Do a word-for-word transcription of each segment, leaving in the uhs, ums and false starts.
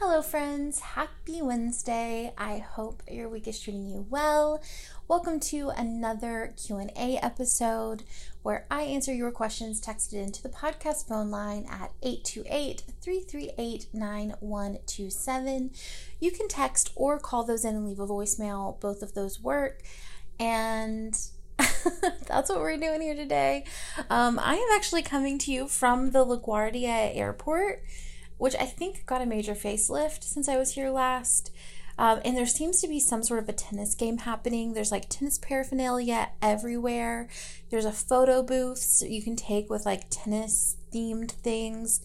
Hello friends, happy Wednesday. I hope your week is treating you well. Welcome to another Q and A episode where I answer your questions texted into the podcast phone line at eight two eight, three three eight, nine one two seven. You can text or call those in and leave a voicemail. Both of those work. And that's what we're doing here today. Um, I am actually coming to you from the LaGuardia Airport, which I think got a major facelift since I was here last. Um, and there seems to be some sort of a tennis game happening. There's like tennis paraphernalia everywhere. There's a photo booth that you can take with like tennis themed things.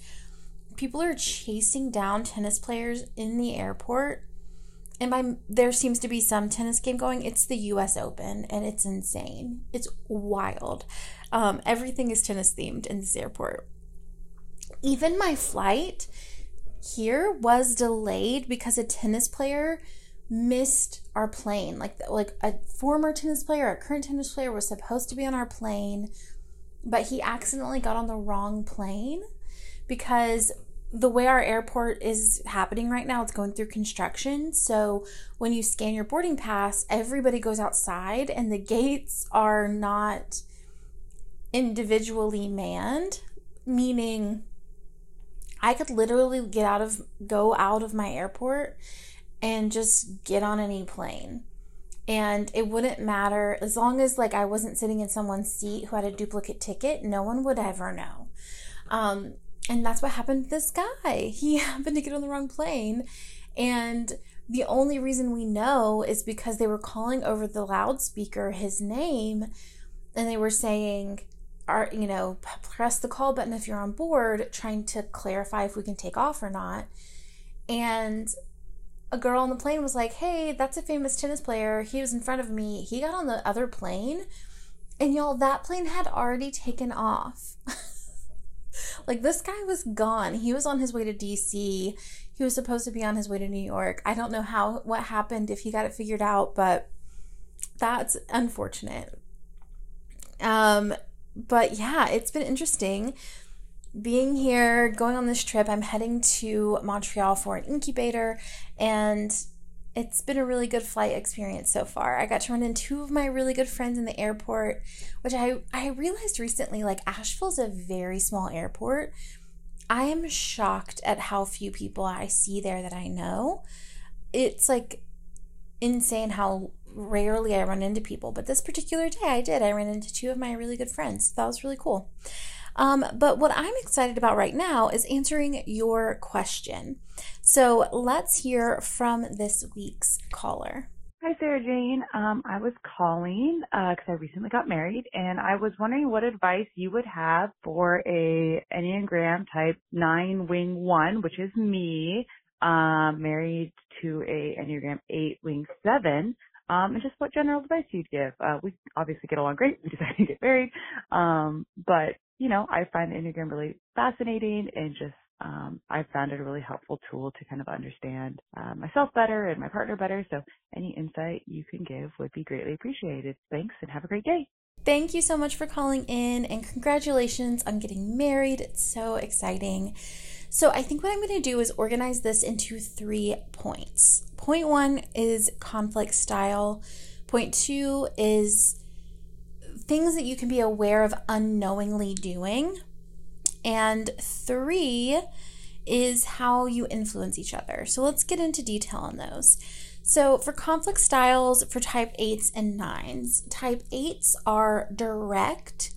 People are chasing down tennis players in the airport. And by, there seems to be some tennis game going. It's the U S Open, and it's insane. It's wild. Um, everything is tennis themed in this airport. Even my flight here was delayed because a tennis player missed our plane. Like, like a former tennis player, a current tennis player was supposed to be on our plane, but he accidentally got on the wrong plane because the way our airport is happening right now, it's going through construction. So when you scan your boarding pass, everybody goes outside and the gates are not individually manned, meaning I could literally get out of, go out of my airport and just get on any plane. And it wouldn't matter as long as like I wasn't sitting in someone's seat who had a duplicate ticket, no one would ever know. Um, and that's what happened to this guy. He happened to get on the wrong plane. And the only reason we know is because they were calling over the loudspeaker his name and they were saying, Are, you know, press the call button if you're on board, trying to clarify if we can take off or not. And a girl on the plane was like, hey, that's a famous tennis player. He was in front of me. He got on the other plane. And y'all, that plane had already taken off. Like, this guy was gone. He was on his way to D C. He was supposed to be on his way to New York. I don't know how, what happened, if he got it figured out, but that's unfortunate. Um, But yeah, it's been interesting being here, going on this trip. I'm heading to Montreal for an incubator, and it's been a really good flight experience so far. I got to run into two of my really good friends in the airport, which I, I realized recently, like Asheville's a very small airport. I am shocked at how few people I see there that I know. It's like insane how rarely I run into people, but this particular day I did. I ran into two of my really good friends. That was really cool. Um, but what I'm excited about right now is answering your question. So let's hear from this week's caller. Hi, Sarajane. Um, I was calling because uh, I recently got married, and I was wondering what advice you would have for a Enneagram Type Nine Wing One, which is me, uh, married to a Enneagram Eight Wing Seven. Um, and just what general advice you'd give. Uh, we obviously get along great. We decided to get married. Um, but, you know, I find the Enneagram really fascinating, and just um, I found it a really helpful tool to kind of understand uh, myself better and my partner better. So any insight you can give would be greatly appreciated. Thanks, and have a great day. Thank you so much for calling in, and congratulations on getting married. It's so exciting. So I think what I'm going to do is organize this into three points. Point one is conflict style. Point two is things that you can be aware of unknowingly doing. And three is how you influence each other. So let's get into detail on those. So for conflict styles for type eights and nines, type eights are direct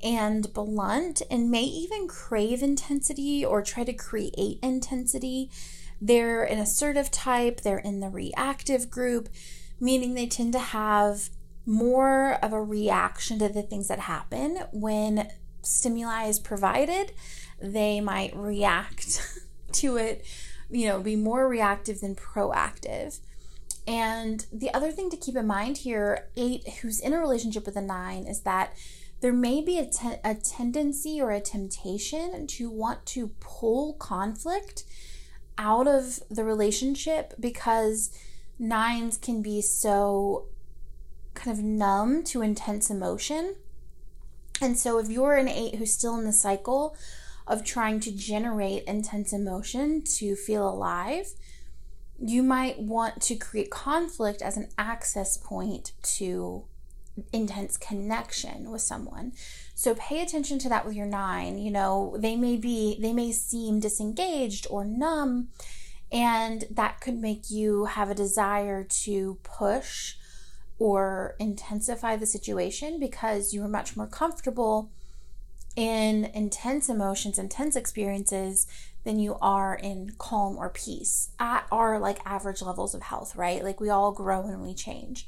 and blunt and may even crave intensity or try to create intensity. They're an assertive type, they're in the reactive group, meaning they tend to have more of a reaction to the things that happen. When stimuli is provided, they might react to it, you know, be more reactive than proactive. And the other thing to keep in mind here, eight who's in a relationship with a nine, is that there may be a, te- a tendency or a temptation to want to pull conflict out of the relationship, because nines can be so kind of numb to intense emotion. And so if you're an eight who's still in the cycle of trying to generate intense emotion to feel alive, you might want to create conflict as an access point to intense connection with someone. So pay attention to that with your nine. You know, they may be, they may seem disengaged or numb, and that could make you have a desire to push or intensify the situation because you are much more comfortable in intense emotions, intense experiences than you are in calm or peace at our like average levels of health, right? Like we all grow and we change.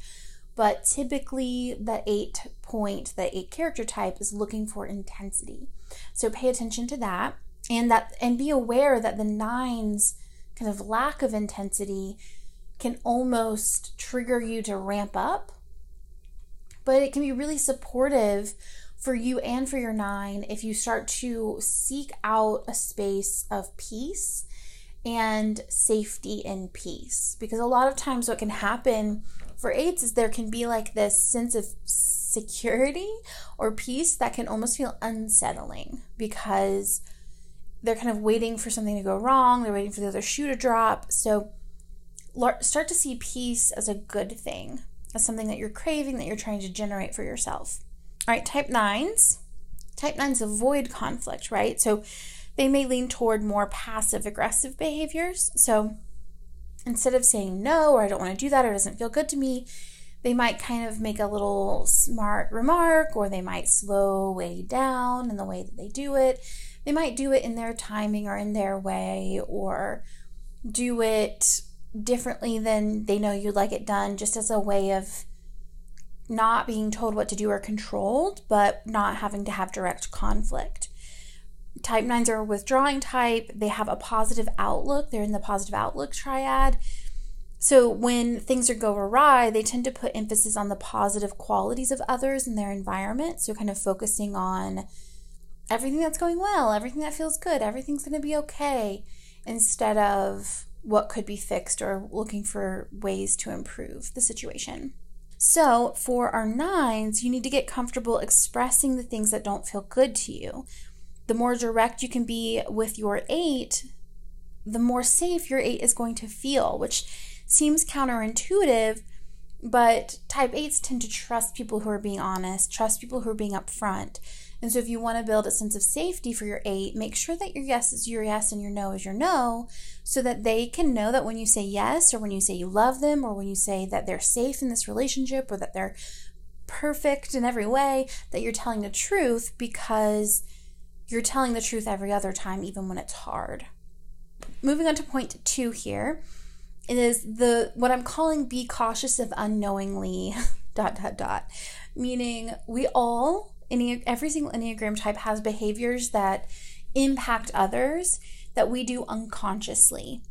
But typically the eight point, the eight character type is looking for intensity. So pay attention to that, and that, and be aware that the nine's kind of lack of intensity can almost trigger you to ramp up, but it can be really supportive for you and for your nine if you start to seek out a space of peace and safety and peace. Because a lot of times what can happen for eights is there can be like this sense of security or peace that can almost feel unsettling because they're kind of waiting for something to go wrong. They're waiting for the other shoe to drop. So start to see peace as a good thing, as something that you're craving, that you're trying to generate for yourself. All right, type nines. Type nines avoid conflict, right? So they may lean toward more passive aggressive behaviors. So instead of saying no, or I don't want to do that, or it doesn't feel good to me, they might kind of make a little smart remark, or they might slow way down in the way that they do it. They might do it in their timing or in their way, or do it differently than they know you'd like it done, just as a way of not being told what to do or controlled, but not having to have direct conflict. Type nines are a withdrawing type. They have a positive outlook. They're in the positive outlook triad. So when things go awry, they tend to put emphasis on the positive qualities of others and their environment. So kind of focusing on everything that's going well, everything that feels good, everything's going to be okay, instead of what could be fixed or looking for ways to improve the situation. So for our nines, you need to get comfortable expressing the things that don't feel good to you. The more direct you can be with your eight, the more safe your eight is going to feel, which seems counterintuitive, but type eights tend to trust people who are being honest, trust people who are being upfront. And so if you want to build a sense of safety for your eight, make sure that your yes is your yes and your no is your no, so that they can know that when you say yes, or when you say you love them, or when you say that they're safe in this relationship, or that they're perfect in every way, that you're telling the truth, because you're telling the truth every other time, even when it's hard. Moving on to point two here, it is the what I'm calling be cautious of unknowingly dot dot dot, meaning we all, Enne- every single Enneagram type has behaviors that impact others that we do unconsciously,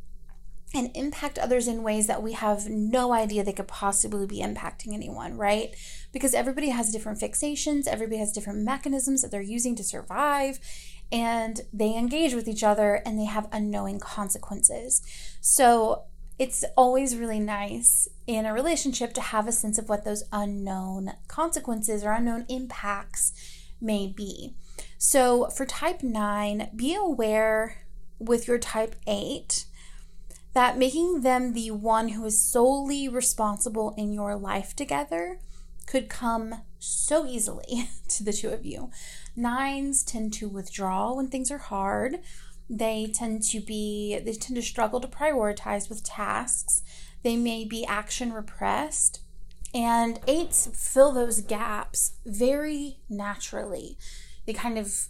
and impact others in ways that we have no idea they could possibly be impacting anyone, right? Because everybody has different fixations, everybody has different mechanisms that they're using to survive, and they engage with each other and they have unknowing consequences. So it's always really nice in a relationship to have a sense of what those unknown consequences or unknown impacts may be. So for type nine, be aware with your type eight that making them the one who is solely responsible in your life together could come so easily to the two of you. Nines tend to withdraw when things are hard. They tend to be, they tend to struggle to prioritize with tasks. They may be action repressed. And eights fill those gaps very naturally. They kind of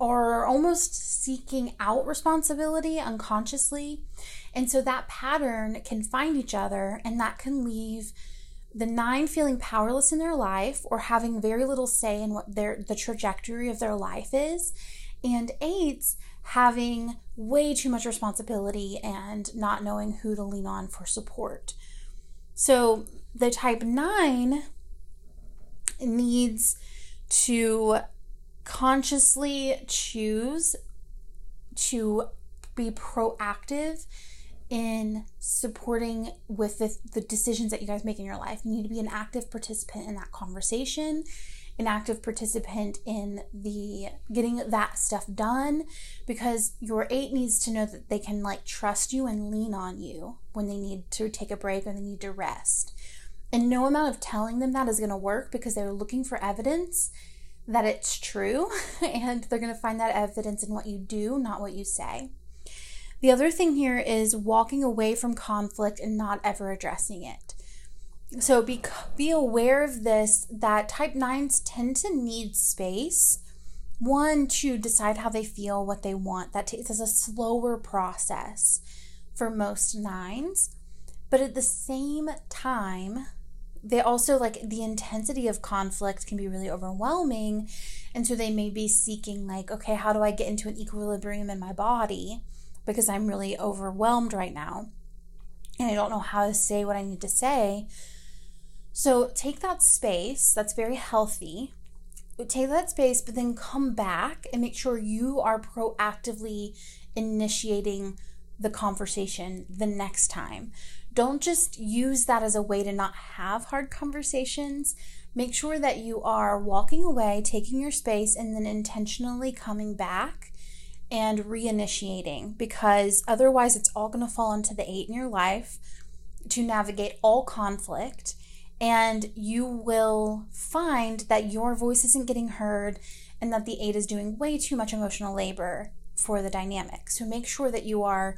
are almost seeking out responsibility unconsciously. And so that pattern can find each other, and that can leave the nine feeling powerless in their life or having very little say in what their the trajectory of their life is, and eights having way too much responsibility and not knowing who to lean on for support. So the type nine needs to consciously choose to be proactive in supporting with the, the decisions that you guys make in your life. You need to be an active participant in that conversation, an active participant in the getting that stuff done, because your eight needs to know that they can like trust you and lean on you when they need to take a break or they need to rest. And no amount of telling them that is going to work, because they're looking for evidence that it's true, and they're going to find that evidence in what you do, not what you say. The other thing here is walking away from conflict and not ever addressing it. So be, be aware of this, that type nines tend to need space, one, to decide how they feel, what they want. That takes us a slower process for most nines. But at the same time, they also, like, the intensity of conflict can be really overwhelming. And so they may be seeking, like, okay, how do I get into an equilibrium in my body? Because I'm really overwhelmed right now, and I don't know how to say what I need to say. So take that space. That's very healthy. Take that space, but then come back and make sure you are proactively initiating the conversation the next time. Don't just use that as a way to not have hard conversations. Make sure that you are walking away, taking your space, and then intentionally coming back and reinitiating, because otherwise it's all going to fall into the eight in your life to navigate all conflict, and you will find that your voice isn't getting heard and that the eight is doing way too much emotional labor for the dynamic. So make sure that you are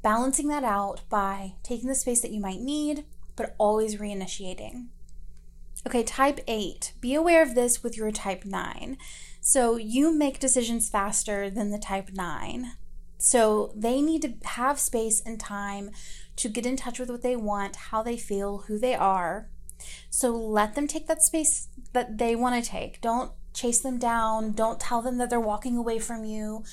balancing that out by taking the space that you might need, but always reinitiating. Okay, type eight. Be aware of this with your type nine. So you make decisions faster than the type nine. So they need to have space and time to get in touch with what they want, how they feel, who they are. So let them take that space that they want to take. Don't chase them down. Don't tell them that they're walking away from you.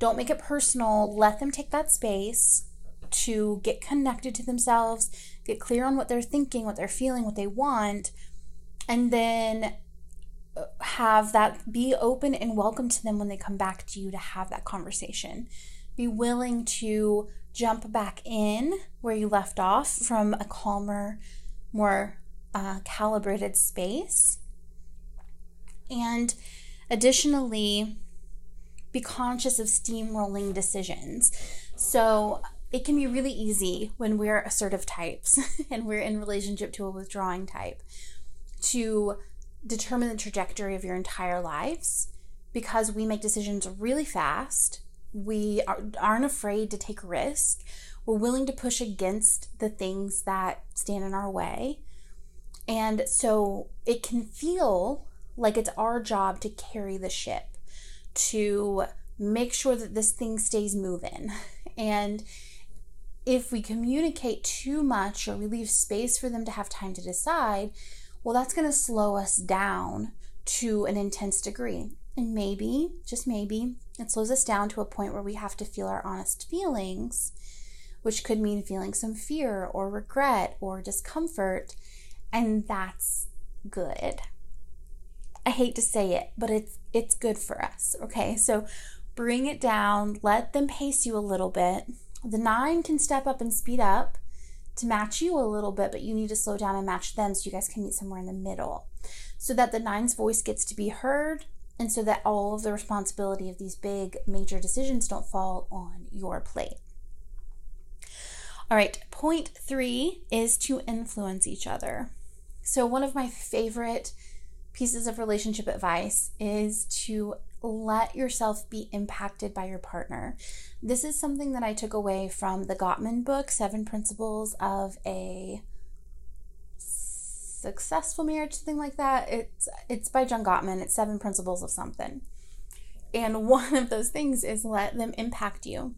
Don't make it personal. Let them take that space to get connected to themselves, get clear on what they're thinking, what they're feeling, what they want, and then have that be open and welcome to them when they come back to you to have that conversation. Be willing to jump back in where you left off from a calmer, more uh, calibrated space. And additionally, be conscious of steamrolling decisions. So it can be really easy when we're assertive types and we're in relationship to a withdrawing type to determine the trajectory of your entire lives, because we make decisions really fast. We are, aren't afraid to take risk. We're willing to push against the things that stand in our way. And so it can feel like it's our job to carry the ship, to make sure that this thing stays moving. And if we communicate too much or we leave space for them to have time to decide, well, that's going to slow us down to an intense degree. And maybe, just maybe, it slows us down to a point where we have to feel our honest feelings, which could mean feeling some fear or regret or discomfort. And that's good. I hate to say it, but it's it's good for us. Okay, so bring it down. Let them pace you a little bit. The nine can step up and speed up to match you a little bit, but you need to slow down and match them so you guys can meet somewhere in the middle, so that the nine's voice gets to be heard, and so that all of the responsibility of these big major decisions don't fall on your plate. All right, point three is to influence each other. So one of my favorite pieces of relationship advice is to let yourself be impacted by your partner. This is something that I took away from the Gottman book, Seven Principles of a Successful Marriage, something like that. It's it's by John Gottman. It's Seven Principles of something. And one of those things is let them impact you.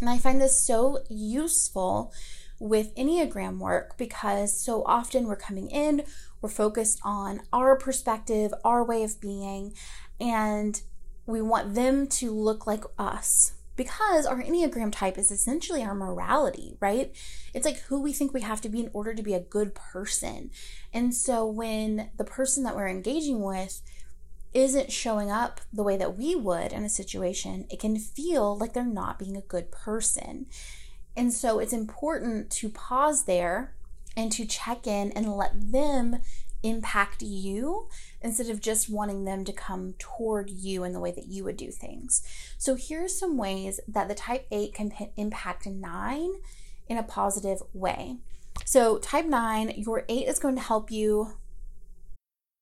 And I find this so useful with Enneagram work because so often we're coming in, we're focused on our perspective, our way of being, and we want them to look like us because our Enneagram type is essentially our morality, right? It's like who we think we have to be in order to be a good person. And so when the person that we're engaging with isn't showing up the way that we would in a situation, it can feel like they're not being a good person. And so it's important to pause there and to check in and let them impact you instead of just wanting them to come toward you in the way that you would do things. So here are some ways that the type eight can impact nine in a positive way. So type nine, your eight is going to help you.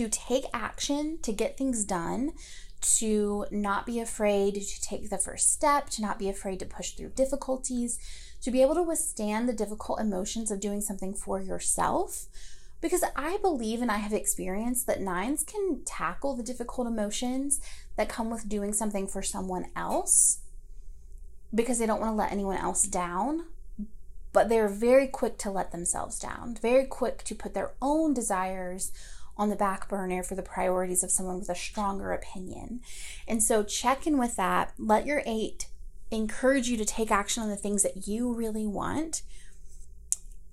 To take action, to get things done, to not be afraid to take the first step, to not be afraid to push through difficulties, to be able to withstand the difficult emotions of doing something for yourself. Because I believe and I have experienced that nines can tackle the difficult emotions that come with doing something for someone else because they don't want to let anyone else down. But they're very quick to let themselves down, very quick to put their own desires on the back burner for the priorities of someone with a stronger opinion. And so check in with that. Let your eight encourage you to take action on the things that you really want.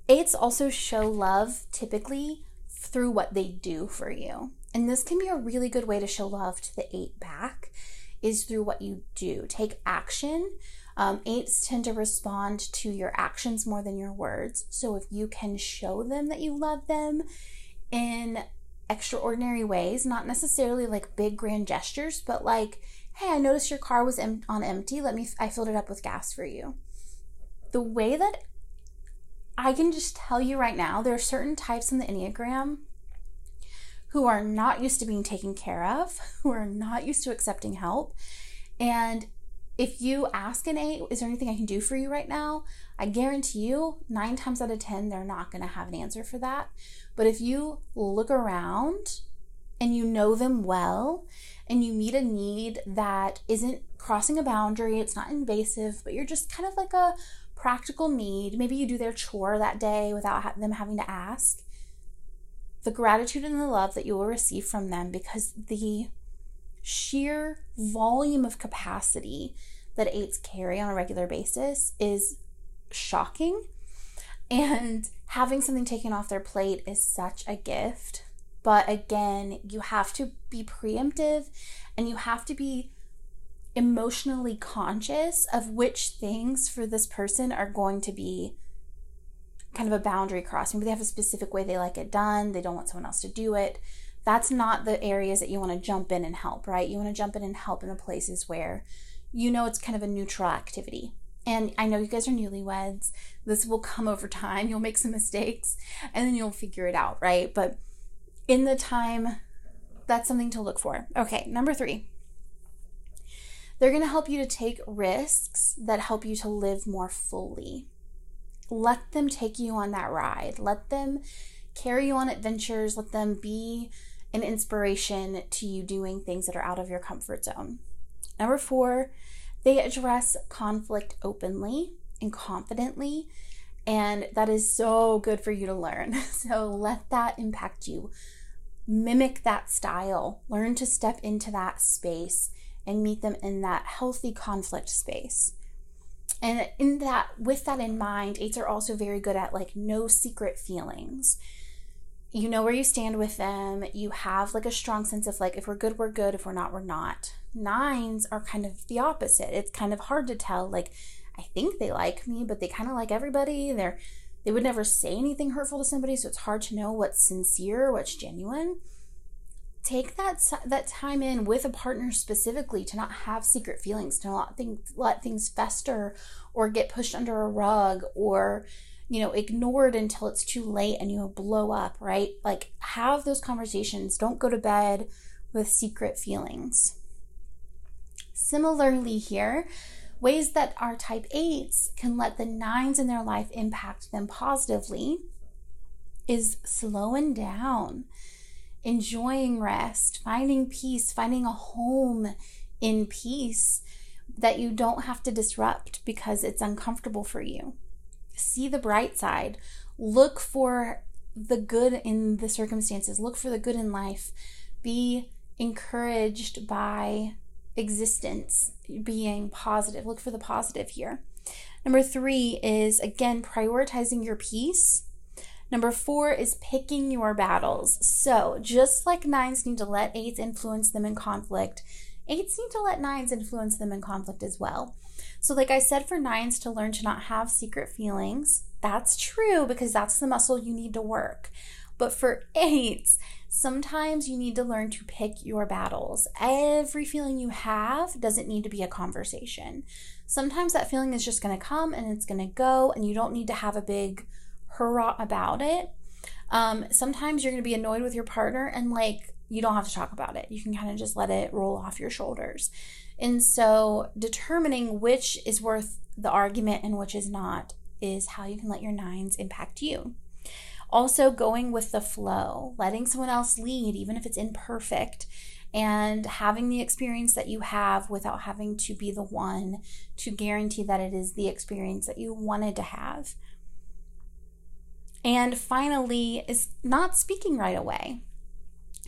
Eights also show love typically through what they do for you. And this can be a really good way to show love to the eight back is through what you do. Take action. Um, eights tend to respond to your actions more than your words. So if you can show them that you love them in extraordinary ways, not necessarily like big grand gestures, but like, hey, I noticed your car was em- on empty. Let me, f- I filled it up with gas for you. The way that I can just tell you right now, there are certain types in the Enneagram who are not used to being taken care of, who are not used to accepting help. And if you ask an eight, is there anything I can do for you right now? I guarantee you nine times out of ten, they're not going to have an answer for that. But if you look around and you know them well and you meet a need that isn't crossing a boundary, it's not invasive, but you're just kind of like a practical need. Maybe you do their chore that day without them having to ask. The gratitude and the love that you will receive from them because the sheer volume of capacity that eights carry on a regular basis is shocking. And having something taken off their plate is such a gift. But again, you have to be preemptive and you have to be emotionally conscious of which things for this person are going to be kind of a boundary cross. Maybe they have a specific way they like it done. They don't want someone else to do it. That's not the areas that you want to jump in and help, right? You want to jump in and help in the places where you know it's kind of a neutral activity. And I know you guys are newlyweds. This will come over time. You'll make some mistakes and then you'll figure it out, right? But in the time, that's something to look for. Okay, number three. They're going to help you to take risks that help you to live more fully. Let them take you on that ride. Let them carry you on adventures. Let them be an inspiration to you doing things that are out of your comfort zone. Number four. They address conflict openly and confidently, and that is so good for you to learn. So let that impact you. Mimic that style. Learn to step into that space and meet them in that healthy conflict space. And in that, with that in mind, eights are also very good at like no secret feelings. You know where you stand with them. You have like a strong sense of like, if we're good, we're good. If we're not, we're not. Nines are kind of the opposite. It's kind of hard to tell. Like, I think they like me, but they kind of like everybody. They're, they would never say anything hurtful to somebody. So it's hard to know what's sincere, what's genuine. Take that that time in with a partner specifically to not have secret feelings, to not think, let things fester or get pushed under a rug or, you know, ignored until it's too late and you blow up, right? Like, have those conversations. Don't go to bed with secret feelings. Similarly here, ways that our type eights can let the nines in their life impact them positively is slowing down, enjoying rest, finding peace, finding a home in peace that you don't have to disrupt because it's uncomfortable for you. See the bright side. Look for the good in the circumstances. Look for the good in life. Be encouraged by existence being positive. Look for the positive here. Number three is, again, prioritizing your peace. Number four is picking your battles. So just like nines need to let eights influence them in conflict, eights need to let nines influence them in conflict as well. So like I said, for nines to learn to not have secret feelings, that's true because that's the muscle you need to work. But for eights, sometimes you need to learn to pick your battles. Every feeling you have doesn't need to be a conversation. Sometimes that feeling is just going to come and it's going to go and you don't need to have a big hurrah about it. Um, sometimes you're going to be annoyed with your partner and like you don't have to talk about it. You can kind of just let it roll off your shoulders. And so determining which is worth the argument and which is not is how you can let your nines impact you. Also going with the flow, letting someone else lead, even if it's imperfect, and having the experience that you have without having to be the one to guarantee that it is the experience that you wanted to have. And finally is not speaking right away,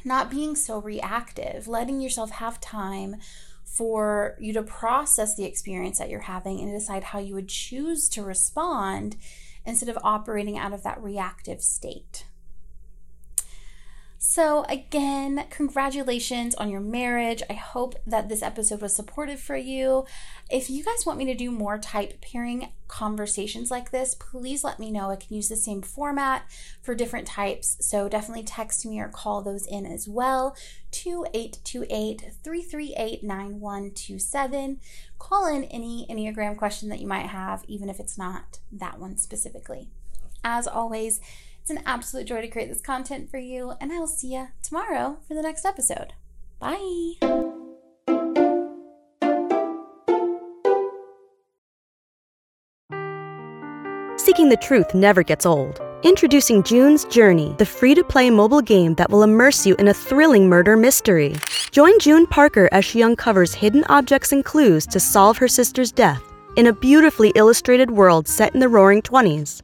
not being so reactive, letting yourself have time for you to process the experience that you're having and decide how you would choose to respond instead of operating out of that reactive state. So again, congratulations on your marriage. I hope that this episode was supportive for you. If you guys want me to do more type pairing conversations like this, please let me know. I can use the same format for different types. So definitely text me or call those in as well. two eight two eight, three three eight, nine one two seven. Call in any Enneagram question that you might have, even if it's not that one specifically. As always, it's an absolute joy to create this content for you, and I'll see you tomorrow for the next episode. Bye! Seeking the truth never gets old. Introducing June's Journey, the free-to-play mobile game that will immerse you in a thrilling murder mystery. Join June Parker as she uncovers hidden objects and clues to solve her sister's death in a beautifully illustrated world set in the roaring twenties.